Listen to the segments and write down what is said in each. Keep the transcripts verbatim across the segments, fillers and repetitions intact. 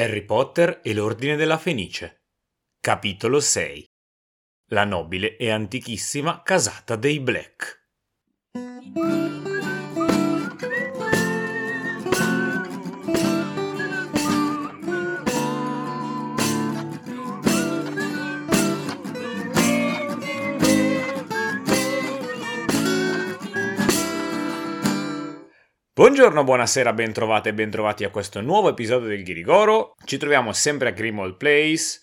Harry Potter e l'Ordine della Fenice. Capitolo sei. La nobile e antichissima casata dei Black. Buongiorno, buonasera, bentrovate e bentrovati a questo nuovo episodio del Ghirigoro. Ci troviamo sempre a Grimmauld Place.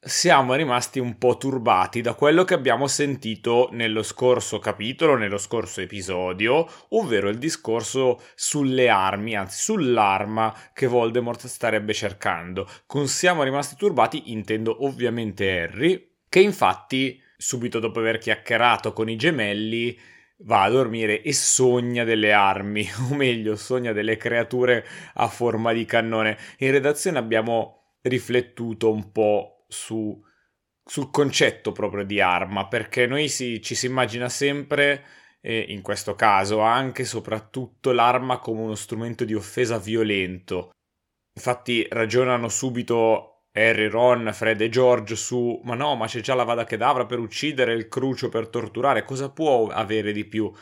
Siamo rimasti un po' turbati da quello che abbiamo sentito nello scorso capitolo, nello scorso episodio, ovvero il discorso sulle armi, anzi sull'arma che Voldemort starebbe cercando. Con siamo rimasti turbati intendo ovviamente Harry, che infatti subito dopo aver chiacchierato con i gemelli va a dormire e sogna delle armi, o meglio sogna delle creature a forma di cannone. In redazione abbiamo riflettuto un po' su, sul concetto proprio di arma, perché noi si, ci si immagina sempre, e in questo caso anche e soprattutto, l'arma come uno strumento di offesa violento. Infatti ragionano subito Harry, Ron, Fred e George su ma no, ma c'è già la Vada Kedavra per uccidere, il Crucio per torturare, cosa può avere di più?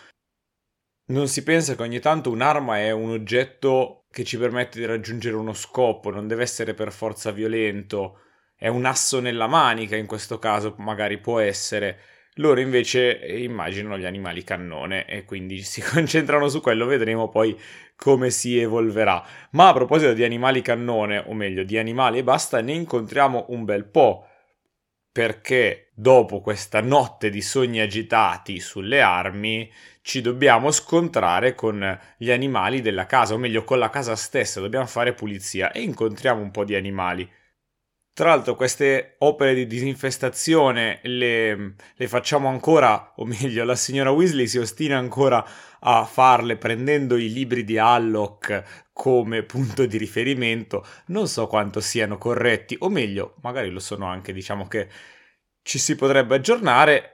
Non si pensa che ogni tanto un'arma è un oggetto che ci permette di raggiungere uno scopo, non deve essere per forza violento, è un asso nella manica in questo caso, magari può essere. Loro invece immaginano gli animali cannone e quindi si concentrano su quello, vedremo poi come si evolverà. Ma a proposito di animali cannone, o meglio di animali e basta, ne incontriamo un bel po', perché dopo questa notte di sogni agitati sulle armi ci dobbiamo scontrare con gli animali della casa, o meglio con la casa stessa, dobbiamo fare pulizia e incontriamo un po' di animali. Tra l'altro queste opere di disinfestazione le, le facciamo ancora, o meglio la signora Weasley si ostina ancora a farle prendendo i libri di Alloc come punto di riferimento. Non so quanto siano corretti, o meglio magari lo sono anche, diciamo che ci si potrebbe aggiornare.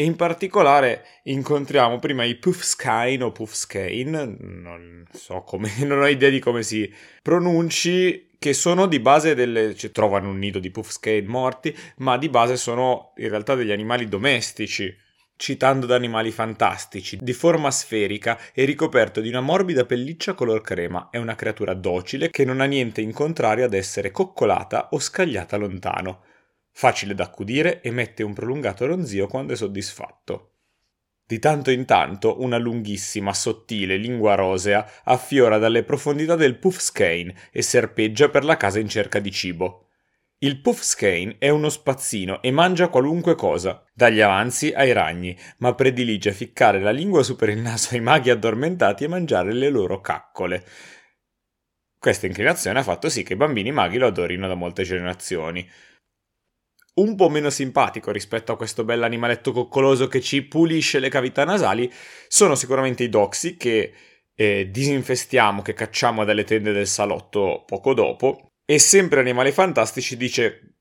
E in particolare incontriamo prima i Puffskein o Puffskein, non so come, non ho idea di come si pronunci, che sono di base delle... Cioè, trovano un nido di Puffskein morti, ma di base sono in realtà degli animali domestici, citando da Animali Fantastici, di forma sferica e ricoperto di una morbida pelliccia color crema. È una creatura docile che non ha niente in contrario ad essere coccolata o scagliata lontano. Facile da accudire, emette un prolungato ronzio quando è soddisfatto. Di tanto in tanto una lunghissima, sottile lingua rosea affiora dalle profondità del Puffskein e serpeggia per la casa in cerca di cibo. Il Puffskein è uno spazzino e mangia qualunque cosa, dagli avanzi ai ragni, ma predilige ficcare la lingua su per il naso ai maghi addormentati e mangiare le loro caccole. Questa inclinazione ha fatto sì che i bambini maghi lo adorino da molte generazioni. Un po' meno simpatico rispetto a questo bell'animaletto coccoloso che ci pulisce le cavità nasali sono sicuramente i doxy che eh, disinfestiamo, che cacciamo dalle tende del salotto poco dopo. E sempre Animali Fantastici dice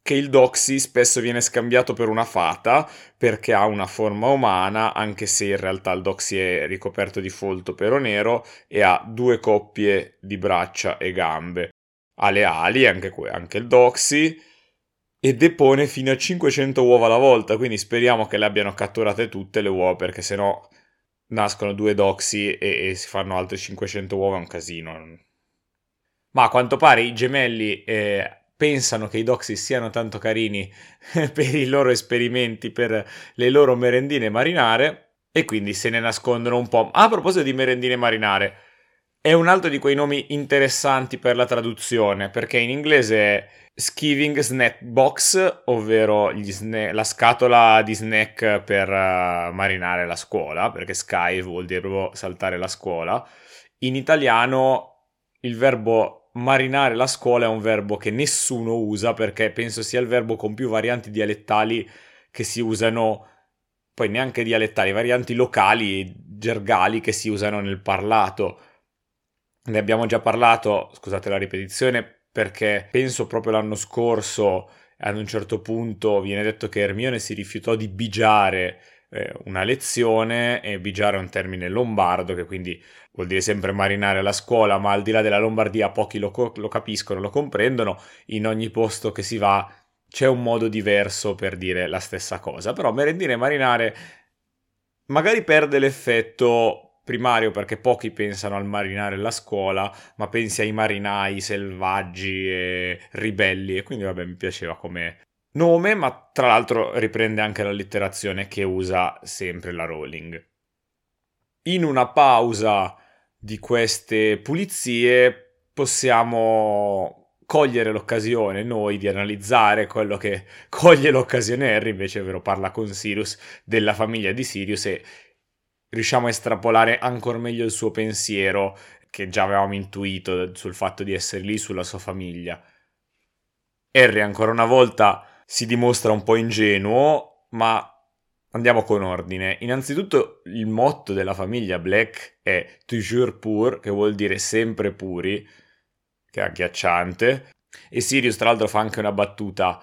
che il doxy spesso viene scambiato per una fata perché ha una forma umana, anche se in realtà il doxy è ricoperto di folto pero nero e ha due coppie di braccia e gambe. Ha le ali, anche, que- anche il doxy, e depone fino a cinquecento uova alla volta, quindi speriamo che le abbiano catturate tutte le uova, perché sennò nascono due doxy e, e si fanno altre cinquecento uova, è un casino. Ma a quanto pare i gemelli eh, pensano che i doxy siano tanto carini per i loro esperimenti, per le loro merendine marinare, e quindi se ne nascondono un po'. A proposito di merendine marinare, è un altro di quei nomi interessanti per la traduzione, perché in inglese è skiving snack box, ovvero gli sna- la scatola di snack per uh, marinare la scuola, perché skive vuol dire proprio saltare la scuola. In italiano il verbo marinare la scuola è un verbo che nessuno usa, perché penso sia il verbo con più varianti dialettali che si usano, poi neanche dialettali, varianti locali, gergali che si usano nel parlato. Ne abbiamo già parlato, scusate la ripetizione, perché penso proprio l'anno scorso ad un certo punto viene detto che Hermione si rifiutò di bigiare eh, una lezione, e bigiare è un termine lombardo che quindi vuol dire sempre marinare alla scuola, ma al di là della Lombardia pochi lo, co- lo capiscono, lo comprendono. In ogni posto che si va c'è un modo diverso per dire la stessa cosa, però merendine marinare magari perde l'effetto primario perché pochi pensano al marinare alla scuola, ma pensi ai marinai selvaggi e ribelli, e quindi vabbè, mi piaceva come nome, ma tra l'altro riprende anche la letterazione che usa sempre la Rowling. In una pausa di queste pulizie possiamo cogliere l'occasione noi di analizzare quello che coglie l'occasione Harry, invece, ovvero parla con Sirius della famiglia di Sirius, e riusciamo a estrapolare ancora meglio il suo pensiero, che già avevamo intuito sul fatto di essere lì, sulla sua famiglia. Harry ancora una volta si dimostra un po' ingenuo, ma andiamo con ordine. Innanzitutto il motto della famiglia Black è toujours pur, che vuol dire sempre puri, che è agghiacciante, e Sirius tra l'altro fa anche una battuta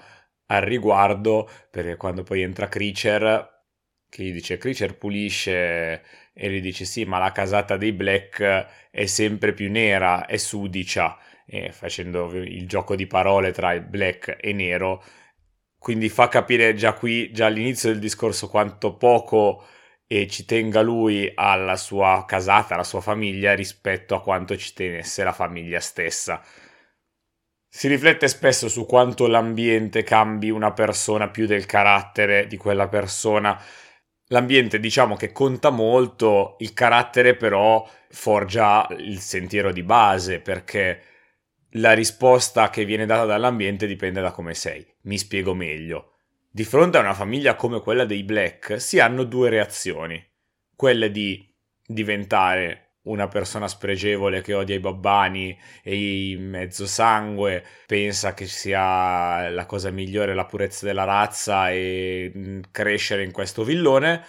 al riguardo, perché quando poi entra Kreacher, che gli dice Kreacher pulisce, e gli dice sì, ma la casata dei Black è sempre più nera, è sudicia, e facendo il gioco di parole tra il black e nero, quindi fa capire già qui, già all'inizio del discorso, quanto poco e ci tenga lui alla sua casata, alla sua famiglia, rispetto a quanto ci tenesse la famiglia stessa. Si riflette spesso su quanto l'ambiente cambi una persona più del carattere di quella persona. L'ambiente, diciamo che conta molto, il carattere però forgia il sentiero di base, perché la risposta che viene data dall'ambiente dipende da come sei. Mi spiego meglio. Di fronte a una famiglia come quella dei Black si hanno due reazioni. Quella di diventare una persona spregevole che odia i babbani e i mezzosangue, pensa che sia la cosa migliore la purezza della razza e crescere in questo villone,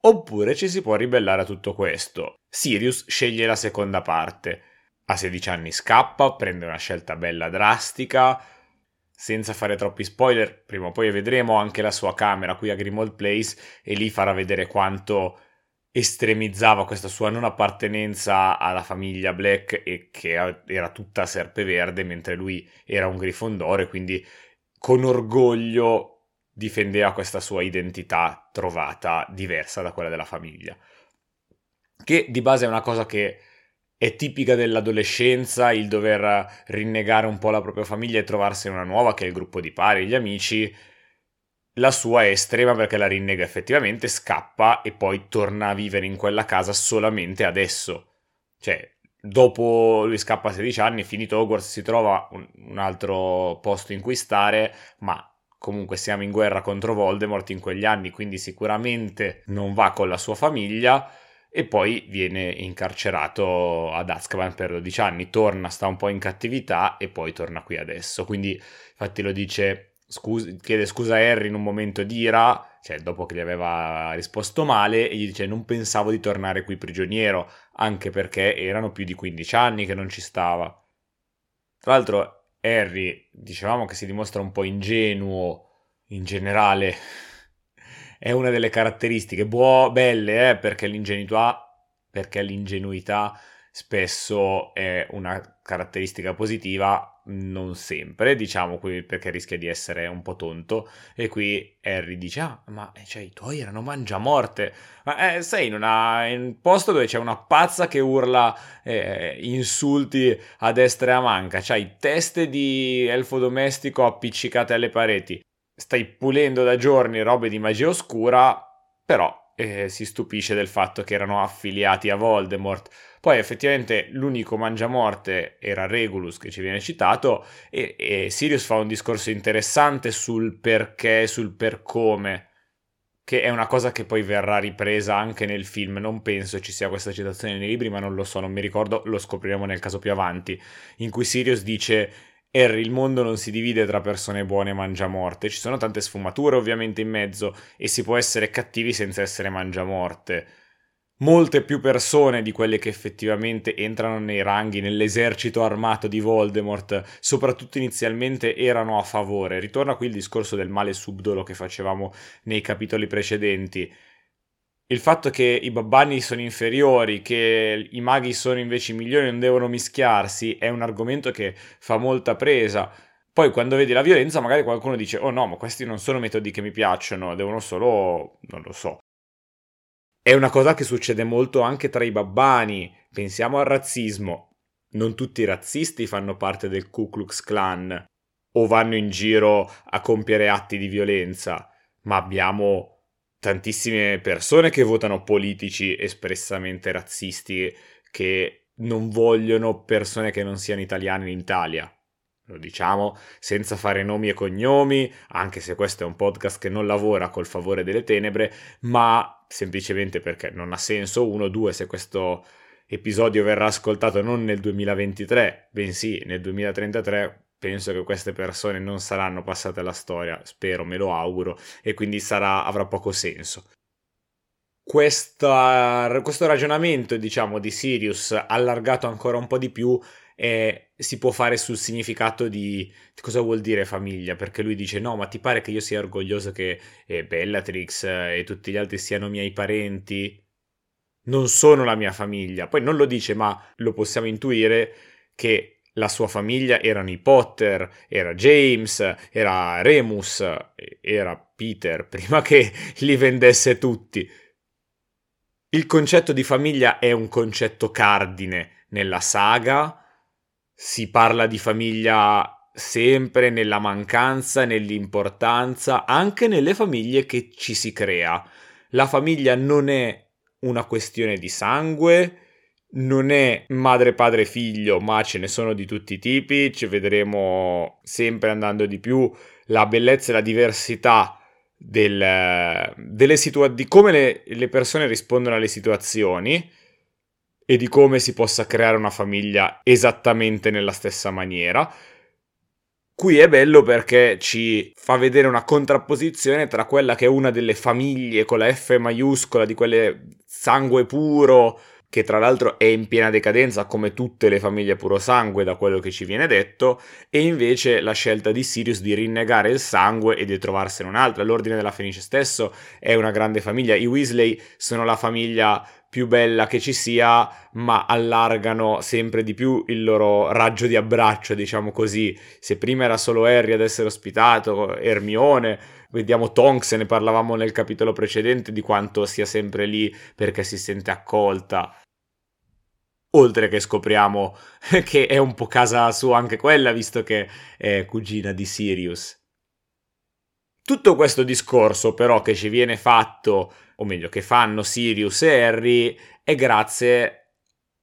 oppure ci si può ribellare a tutto questo. Sirius sceglie la seconda parte. A sedici anni scappa, prende una scelta bella drastica, senza fare troppi spoiler, prima o poi vedremo anche la sua camera qui a Grimmauld Place, e lì farà vedere quanto estremizzava questa sua non appartenenza alla famiglia Black, e che era tutta serpeverde, mentre lui era un Grifondore, quindi con orgoglio difendeva questa sua identità trovata diversa da quella della famiglia. Che di base è una cosa che è tipica dell'adolescenza, il dover rinnegare un po' la propria famiglia e trovarsene una nuova, che è il gruppo di pari, gli amici. La sua è estrema perché la rinnega effettivamente, scappa e poi torna a vivere in quella casa solamente adesso. Cioè, dopo lui scappa a sedici anni, finito Hogwarts, si trova un, un altro posto in cui stare, ma comunque siamo in guerra contro Voldemort in quegli anni, quindi sicuramente non va con la sua famiglia. E poi viene incarcerato ad Azkaban per dodici anni, torna, sta un po' in cattività e poi torna qui adesso. Quindi infatti lo dice, scusa, chiede scusa a Harry in un momento di ira, cioè dopo che gli aveva risposto male, e gli dice non pensavo di tornare qui prigioniero, anche perché erano più di quindici anni che non ci stava. Tra l'altro Harry, dicevamo che si dimostra un po' ingenuo in generale, è una delle caratteristiche boh, belle, eh, perché l'ingenuità, perché l'ingenuità spesso è una caratteristica positiva, non sempre, diciamo, qui perché rischia di essere un po' tonto. E qui Harry dice, ah, ma cioè, i tuoi erano Mangiamorte, ma eh, sei in, una, in un posto dove c'è una pazza che urla eh, insulti a destra e a manca, c'hai teste di elfo domestico appiccicate alle pareti, stai pulendo da giorni robe di magia oscura, però eh, si stupisce del fatto che erano affiliati a Voldemort. Poi effettivamente l'unico Mangiamorte era Regulus, che ci viene citato, e, e Sirius fa un discorso interessante sul perché, sul per come, che è una cosa che poi verrà ripresa anche nel film. Non penso ci sia questa citazione nei libri, ma non lo so, non mi ricordo, lo scopriremo nel caso più avanti, in cui Sirius dice Harry, il mondo non si divide tra persone buone e Mangiamorte, ci sono tante sfumature ovviamente in mezzo e si può essere cattivi senza essere Mangiamorte. Molte più persone di quelle che effettivamente entrano nei ranghi, nell'esercito armato di Voldemort, soprattutto inizialmente, erano a favore. Ritorna qui il discorso del male subdolo che facevamo nei capitoli precedenti. il fatto che i babbani sono inferiori, che i maghi sono invece migliori, non devono mischiarsi, è un argomento che fa molta presa. Poi quando vedi la violenza magari qualcuno dice «Oh no, ma questi non sono metodi che mi piacciono, devono solo... non lo so». È una cosa che succede molto anche tra i babbani. Pensiamo al razzismo. Non tutti i razzisti fanno parte del Ku Klux Klan o vanno in giro a compiere atti di violenza, ma abbiamo tantissime persone che votano politici espressamente razzisti che non vogliono persone che non siano italiane in Italia. Lo diciamo senza fare nomi e cognomi, anche se questo è un podcast che non lavora col favore delle tenebre, ma semplicemente perché non ha senso. Uno, due, se questo episodio verrà ascoltato non nel duemilaventitré, bensì nel duemilatrentatré, penso che queste persone non saranno passate alla storia, spero, me lo auguro, e quindi sarà, avrà poco senso. Questa, questo ragionamento, diciamo, di Sirius allargato ancora un po' di più eh, si può fare sul significato di, di cosa vuol dire famiglia, perché lui dice «No, ma ti pare che io sia orgoglioso che eh, Bellatrix e tutti gli altri siano miei parenti? Non sono la mia famiglia». Poi non lo dice, ma lo possiamo intuire che la sua famiglia erano i Potter, era James, era Remus, era Peter, prima che li vendesse tutti. Il concetto di famiglia è un concetto cardine nella saga, si parla di famiglia sempre nella mancanza, nell'importanza, anche nelle famiglie che ci si crea. La famiglia non è una questione di sangue, non è madre, padre, figlio, ma ce ne sono di tutti i tipi, ci vedremo sempre andando di più la bellezza e la diversità del, delle situa- di come le, le persone rispondono alle situazioni e di come si possa creare una famiglia esattamente nella stessa maniera. Qui è bello perché ci fa vedere una contrapposizione tra quella che è una delle famiglie con la F maiuscola, di quelle sangue puro, che tra l'altro è in piena decadenza come tutte le famiglie puro sangue da quello che ci viene detto, e invece la scelta di Sirius di rinnegare il sangue e di trovarsene un'altra. L'Ordine della Fenice stesso è una grande famiglia, i Weasley sono la famiglia più bella che ci sia, ma allargano sempre di più il loro raggio di abbraccio, diciamo così. Se prima era solo Harry ad essere ospitato, Hermione, vediamo Tonks, ne parlavamo nel capitolo precedente, di quanto sia sempre lì perché si sente accolta. Oltre che scopriamo che è un po' casa sua anche quella, visto che è cugina di Sirius. Tutto questo discorso però che ci viene fatto, o meglio che fanno Sirius e Harry, è grazie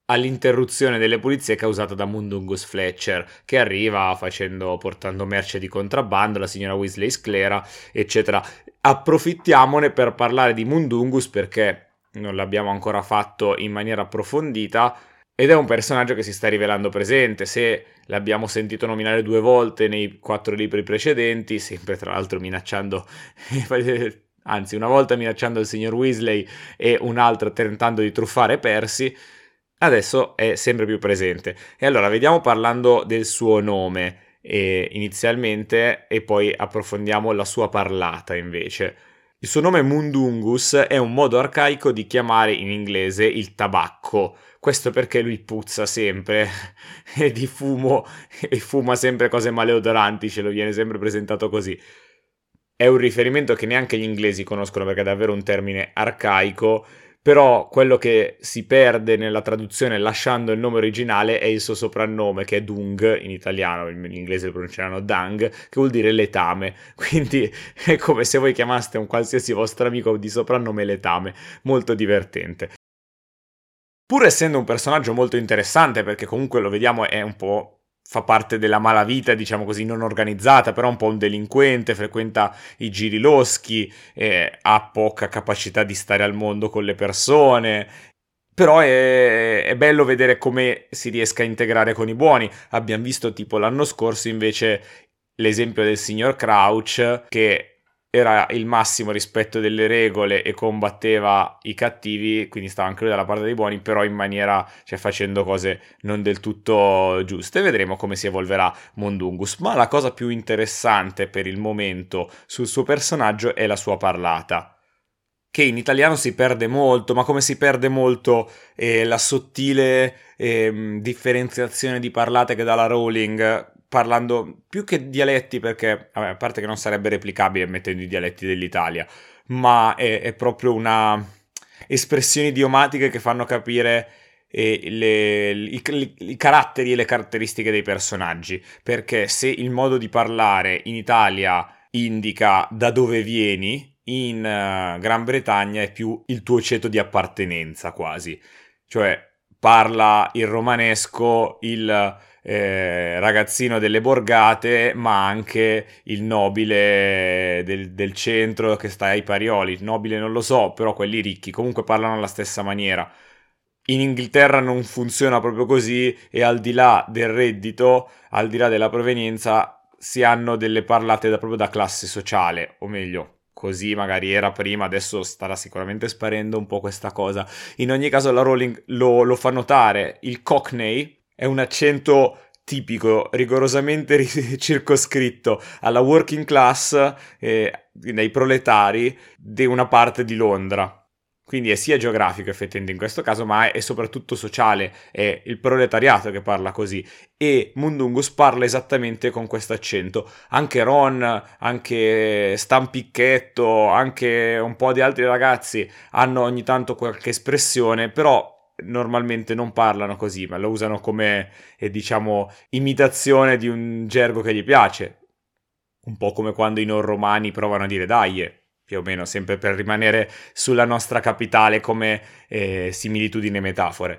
all'interruzione delle pulizie causata da Mundungus Fletcher, che arriva facendo, portando merce di contrabbando, la signora Weasley sclera, eccetera. Approfittiamone per parlare di Mundungus, perché non l'abbiamo ancora fatto in maniera approfondita, ed è un personaggio che si sta rivelando presente. Se l'abbiamo sentito nominare due volte nei quattro libri precedenti, sempre tra l'altro minacciando... anzi, una volta minacciando il signor Weasley e un'altra tentando di truffare Percy, adesso è sempre più presente. E allora vediamo parlando del suo nome e inizialmente e poi approfondiamo la sua parlata invece. Il suo nome Mundungus è un modo arcaico di chiamare in inglese il tabacco. Questo perché lui puzza sempre di fumo e fuma sempre cose maleodoranti, ce lo viene sempre presentato così. È un riferimento che neanche gli inglesi conoscono perché è davvero un termine arcaico, però quello che si perde nella traduzione lasciando il nome originale è il suo soprannome, che è Dung in italiano, in inglese lo pronunceranno Dung, che vuol dire letame. Quindi è come se voi chiamaste un qualsiasi vostro amico di soprannome letame, molto divertente. Pur essendo un personaggio molto interessante, perché comunque lo vediamo è un po'... fa parte della malavita, diciamo così, non organizzata, però un po' un delinquente, frequenta i giri loschi, eh, ha poca capacità di stare al mondo con le persone, però è, è bello vedere come si riesca a integrare con i buoni. Abbiamo visto tipo l'anno scorso invece l'esempio del signor Crouch, che era il massimo rispetto delle regole e combatteva i cattivi, quindi stava anche lui dalla parte dei buoni, però in maniera, cioè facendo cose non del tutto giuste. Vedremo come si evolverà Mundungus, ma la cosa più interessante per il momento sul suo personaggio è la sua parlata, che in italiano si perde molto, ma come si perde molto eh, la sottile eh, differenziazione di parlate che dà la Rowling, parlando più che dialetti, perché vabbè, a parte che non sarebbe replicabile mettendo i dialetti dell'Italia, ma è, è proprio una espressione idiomatica che fanno capire e le, i, i caratteri e le caratteristiche dei personaggi, perché se il modo di parlare in Italia indica da dove vieni, in uh, Gran Bretagna è più il tuo ceto di appartenenza, quasi, cioè parla il romanesco il eh, ragazzino delle borgate, ma anche il nobile del, del centro che sta ai Parioli, nobile non lo so, però quelli ricchi comunque parlano alla stessa maniera. In Inghilterra non funziona proprio così, e al di là del reddito, al di là della provenienza, si hanno delle parlate da, proprio da classe sociale, o meglio, così magari era prima, adesso starà sicuramente sparendo un po' questa cosa. In ogni caso la Rowling lo, lo fa notare, il cockney è un accento tipico, rigorosamente circoscritto alla working class, eh, nei proletari di una parte di Londra. Quindi è sia geografico effettivamente in questo caso, ma è soprattutto sociale, è il proletariato che parla così. E Mundungus parla esattamente con questo accento. Anche Ron, anche Stampichetto, anche un po' di altri ragazzi hanno ogni tanto qualche espressione, però normalmente non parlano così, ma lo usano come, eh, diciamo, imitazione di un gergo che gli piace. Un po' come quando i non romani provano a dire «dai», più o meno, sempre per rimanere sulla nostra capitale come eh, similitudine e metafore.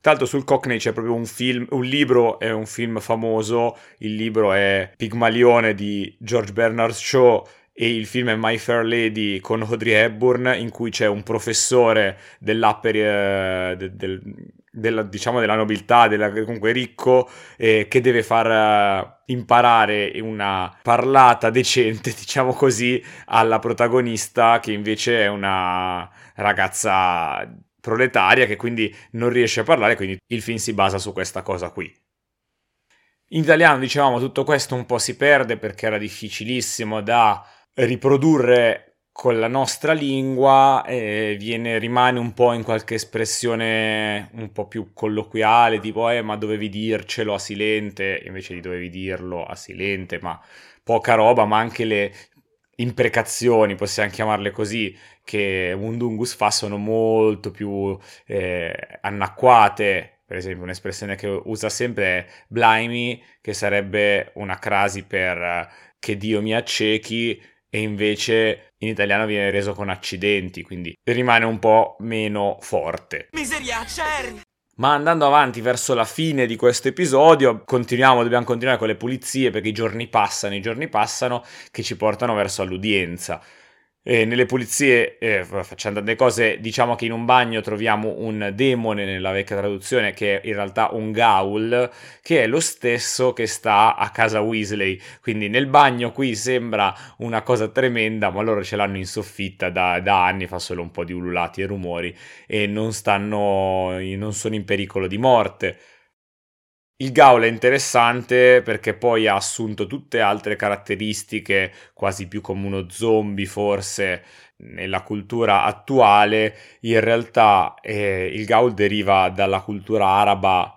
Tra l'altro sul Cockney c'è proprio un film, un libro, è un film famoso, il libro è Pigmalione di George Bernard Shaw e il film è My Fair Lady con Audrey Hepburn, in cui c'è un professore dell'upper, eh, de, del, della, diciamo della nobiltà, della, comunque ricco, eh, che deve far... Eh, imparare una parlata decente, diciamo così, alla protagonista, che invece è una ragazza proletaria che quindi non riesce a parlare, quindi il film si basa su questa cosa qui. In italiano, dicevamo, tutto questo un po' si perde perché era difficilissimo da riprodurre con la nostra lingua, eh, viene, rimane un po' in qualche espressione un po' più colloquiale, tipo eh, ma dovevi dircelo a Silente, invece di dovevi dirlo a Silente, ma poca roba, ma anche le imprecazioni, possiamo chiamarle così, che Mundungus fa sono molto più eh, anacquate. Per esempio un'espressione che usa sempre è blimey, che sarebbe una crasi per che Dio mi accechi, e invece in italiano viene reso con accidenti, quindi rimane un po' meno forte. Miseria, c'eri! Ma andando avanti verso la fine di questo episodio, continuiamo, dobbiamo continuare con le pulizie, perché i giorni passano, i giorni passano, che ci portano verso l'udienza. E nelle pulizie, eh, facendo delle cose, diciamo che in un bagno troviamo un demone nella vecchia traduzione, che è in realtà un Gaul, che è lo stesso che sta a casa Weasley. Quindi nel bagno qui sembra una cosa tremenda, ma loro ce l'hanno in soffitta da, da anni, fa solo un po' di ululati e rumori e non stanno, non sono in pericolo di morte. Il Gaul è interessante perché poi ha assunto tutte altre caratteristiche, quasi più come uno zombie forse nella cultura attuale. In realtà eh, il Gaul deriva dalla cultura araba,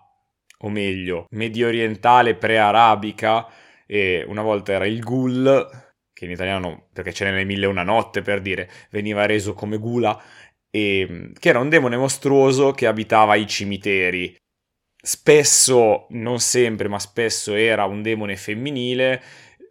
o meglio, medio orientale pre-arabica, e una volta era il Ghul, che in italiano, perché ce n'è nelle Mille e una notte per dire, veniva reso come Gula, e, che era un demone mostruoso che abitava i cimiteri. Spesso, non sempre, ma spesso era un demone femminile,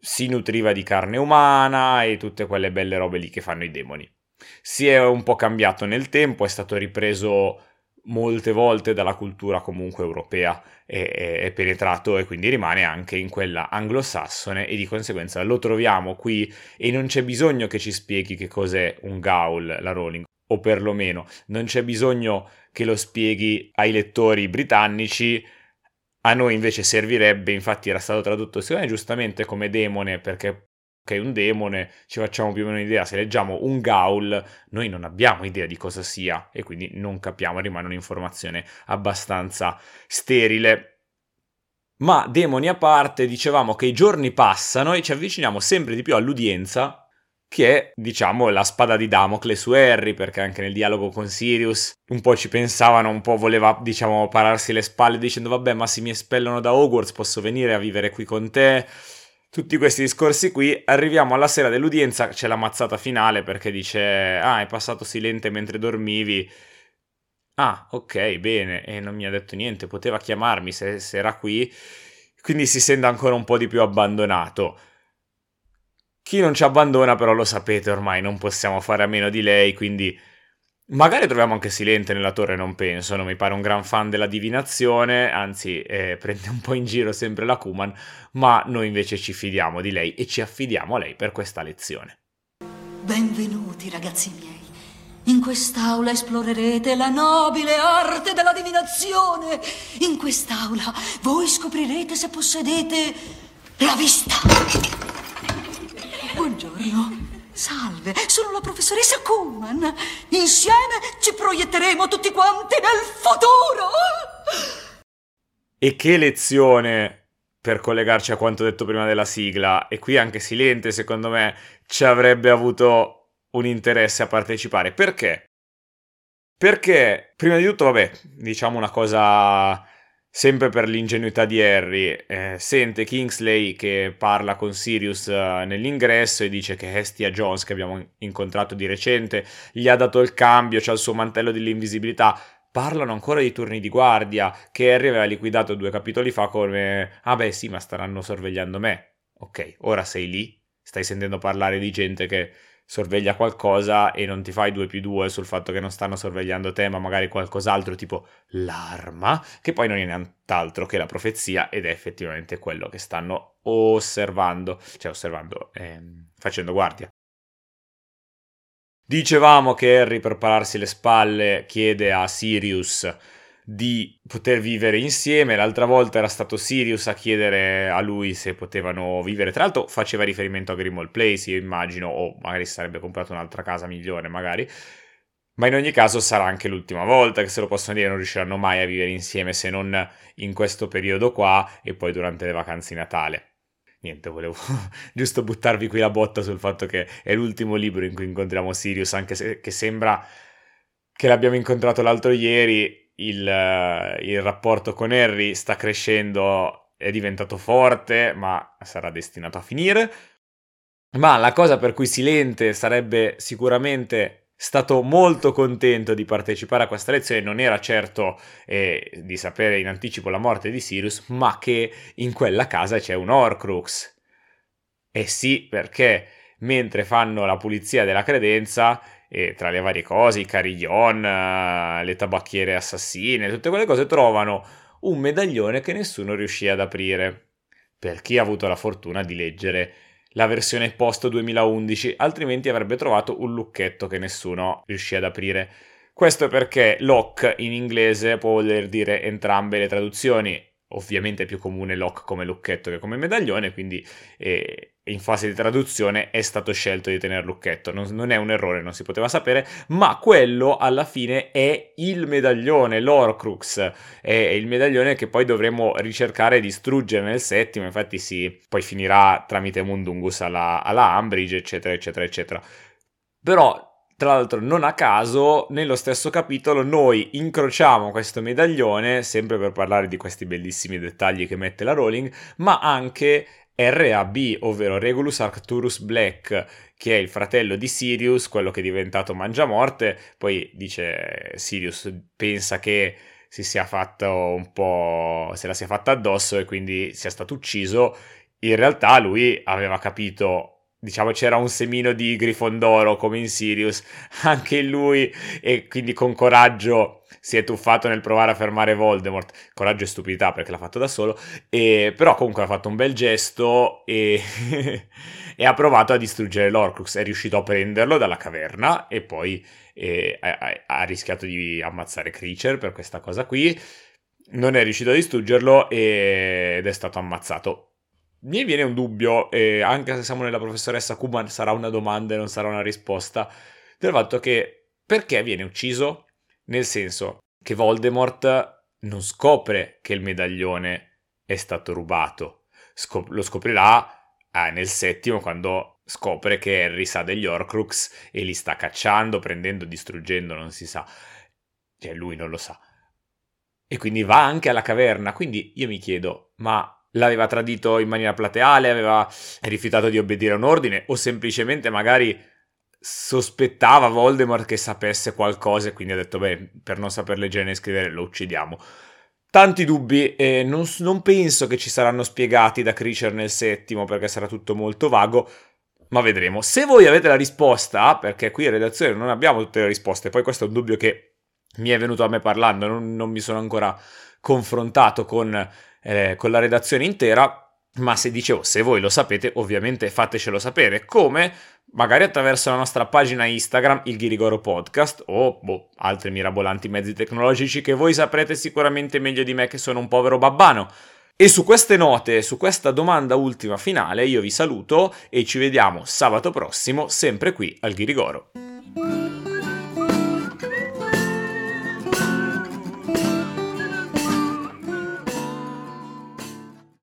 si nutriva di carne umana e tutte quelle belle robe lì che fanno i demoni. Si è un po' cambiato nel tempo, è stato ripreso molte volte dalla cultura comunque europea, è, è penetrato e quindi rimane anche in quella anglosassone e di conseguenza lo troviamo qui e non c'è bisogno che ci spieghi che cos'è un Gaul, la Rowling. O perlomeno non c'è bisogno che lo spieghi ai lettori britannici, a noi invece servirebbe, infatti era stato tradotto secondo me giustamente come demone, perché è un demone, ci facciamo più o meno un'idea, se leggiamo un Gaul noi non abbiamo idea di cosa sia e quindi non capiamo, rimane un'informazione abbastanza sterile. Ma demoni a parte, dicevamo che i giorni passano e ci avviciniamo sempre di più all'udienza, che è, diciamo, la spada di Damocle su Harry, perché anche nel dialogo con Sirius un po' ci pensavano, un po' voleva, diciamo, pararsi le spalle dicendo vabbè, ma se mi espellono da Hogwarts posso venire a vivere qui con te. Tutti questi discorsi qui, arriviamo alla sera dell'udienza, c'è la mazzata finale perché dice ah, è passato Silente mentre dormivi. Ah, ok, bene, e non mi ha detto niente, poteva chiamarmi se, se era qui, quindi si sente ancora un po' di più abbandonato. Chi non ci abbandona però lo sapete ormai, non possiamo fare a meno di lei, quindi magari troviamo anche Silente nella torre, non penso, non mi pare un gran fan della divinazione, anzi eh, prende un po' in giro sempre la Cooman, ma noi invece ci fidiamo di lei e ci affidiamo a lei per questa lezione. Benvenuti ragazzi miei, in quest'aula esplorerete la nobile arte della divinazione, in quest'aula voi scoprirete se possedete la vista. Buongiorno, salve, sono la professoressa Cooman. Insieme ci proietteremo tutti quanti nel futuro! E che lezione, per collegarci a quanto detto prima della sigla. E qui anche Silente, secondo me, ci avrebbe avuto un interesse a partecipare. Perché? Perché, prima di tutto, vabbè, diciamo una cosa... sempre per l'ingenuità di Harry, eh, sente Kingsley che parla con Sirius eh, nell'ingresso e dice che Hestia Jones, che abbiamo incontrato di recente, gli ha dato il cambio, c'ha il suo mantello dell'invisibilità. Parlano ancora di turni di guardia, che Harry aveva liquidato due capitoli fa come «Ah beh sì, ma staranno sorvegliando me». Ok, ora sei lì, stai sentendo parlare di gente che sorveglia qualcosa e non ti fai due più due sul fatto che non stanno sorvegliando te, ma magari qualcos'altro, tipo l'arma, che poi non è nient'altro che la profezia ed è effettivamente quello che stanno osservando, cioè osservando, ehm, facendo guardia. Dicevamo che Harry, per pararsi le spalle, chiede a Sirius di poter vivere insieme. L'altra volta era stato Sirius a chiedere a lui se potevano vivere, tra l'altro faceva riferimento a Grimmauld Place, io immagino, o magari sarebbe comprato un'altra casa migliore magari, ma in ogni caso sarà anche l'ultima volta che se lo possono dire, non riusciranno mai a vivere insieme se non in questo periodo qua e poi durante le vacanze di Natale. Niente, volevo giusto buttarvi qui la botta sul fatto che è l'ultimo libro in cui incontriamo Sirius, anche se che sembra che l'abbiamo incontrato l'altro ieri. Il, il rapporto con Harry sta crescendo, è diventato forte, ma sarà destinato a finire. Ma la cosa per cui Silente sarebbe sicuramente stato molto contento di partecipare a questa lezione non era certo eh, di sapere in anticipo la morte di Sirius, ma che in quella casa c'è un Horcrux. E sì, perché mentre fanno la pulizia della credenza, e tra le varie cose, i carillon, le tabacchiere assassine, tutte quelle cose, trovano un medaglione che nessuno riuscì ad aprire, per chi ha avuto la fortuna di leggere la versione post duemilaundici, altrimenti avrebbe trovato un lucchetto che nessuno riuscì ad aprire. Questo perché lock in inglese può voler dire entrambe le traduzioni. Ovviamente è più comune lock come lucchetto che come medaglione, quindi eh, in fase di traduzione è stato scelto di tenere lucchetto. Non, non è un errore, non si poteva sapere, ma quello alla fine è il medaglione, l'Horcrux. È il medaglione che poi dovremo ricercare e distruggere nel settimo, infatti si poi finirà tramite Mundungus alla, alla Umbridge, eccetera, eccetera, eccetera. Però... tra l'altro non a caso, nello stesso capitolo noi incrociamo questo medaglione, sempre per parlare di questi bellissimi dettagli che mette la Rowling, ma anche R A B, ovvero Regulus Arcturus Black, che è il fratello di Sirius, quello che è diventato Mangiamorte. Poi dice Sirius pensa che si sia fatto un po'... se la sia fatta addosso e quindi sia stato ucciso. In realtà lui aveva capito... diciamo c'era un semino di Grifondoro come in Sirius, anche lui, e quindi con coraggio si è tuffato nel provare a fermare Voldemort. Coraggio e stupidità perché l'ha fatto da solo, e, però comunque ha fatto un bel gesto e, e ha provato a distruggere l'Horcrux, è riuscito a prenderlo dalla caverna e poi e, ha, ha rischiato di ammazzare Kreacher per questa cosa qui, non è riuscito a distruggerlo e, ed è stato ammazzato. Mi viene un dubbio, eh, anche se siamo nella professoressa Cooman sarà una domanda e non sarà una risposta, del fatto che perché viene ucciso? Nel senso che Voldemort non scopre che il medaglione è stato rubato, Scop- lo scoprirà eh, nel settimo, quando scopre che Harry sa degli Horcrux e li sta cacciando, prendendo, distruggendo, non si sa. Cioè lui non lo sa. E quindi va anche alla caverna. Quindi io mi chiedo, ma l'aveva tradito in maniera plateale, aveva rifiutato di obbedire a un ordine, o semplicemente magari sospettava Voldemort che sapesse qualcosa e quindi ha detto, beh, per non saper leggere né scrivere lo uccidiamo. Tanti dubbi, eh, non, non penso che ci saranno spiegati da Kreacher nel settimo, perché sarà tutto molto vago, ma vedremo. Se voi avete la risposta, perché qui in redazione non abbiamo tutte le risposte, poi questo è un dubbio che mi è venuto a me parlando, non, non mi sono ancora confrontato con, eh, con la redazione intera, ma se dicevo, se voi lo sapete, ovviamente fatecelo sapere, come magari attraverso la nostra pagina Instagram, il Ghirigoro Podcast, o boh, altri mirabolanti mezzi tecnologici che voi saprete sicuramente meglio di me, che sono un povero babbano. E su queste note, su questa domanda ultima finale, io vi saluto e ci vediamo sabato prossimo, sempre qui al Ghirigoro.